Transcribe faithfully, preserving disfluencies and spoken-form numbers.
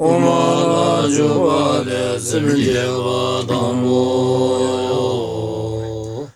Umala jubale zimliye vadambo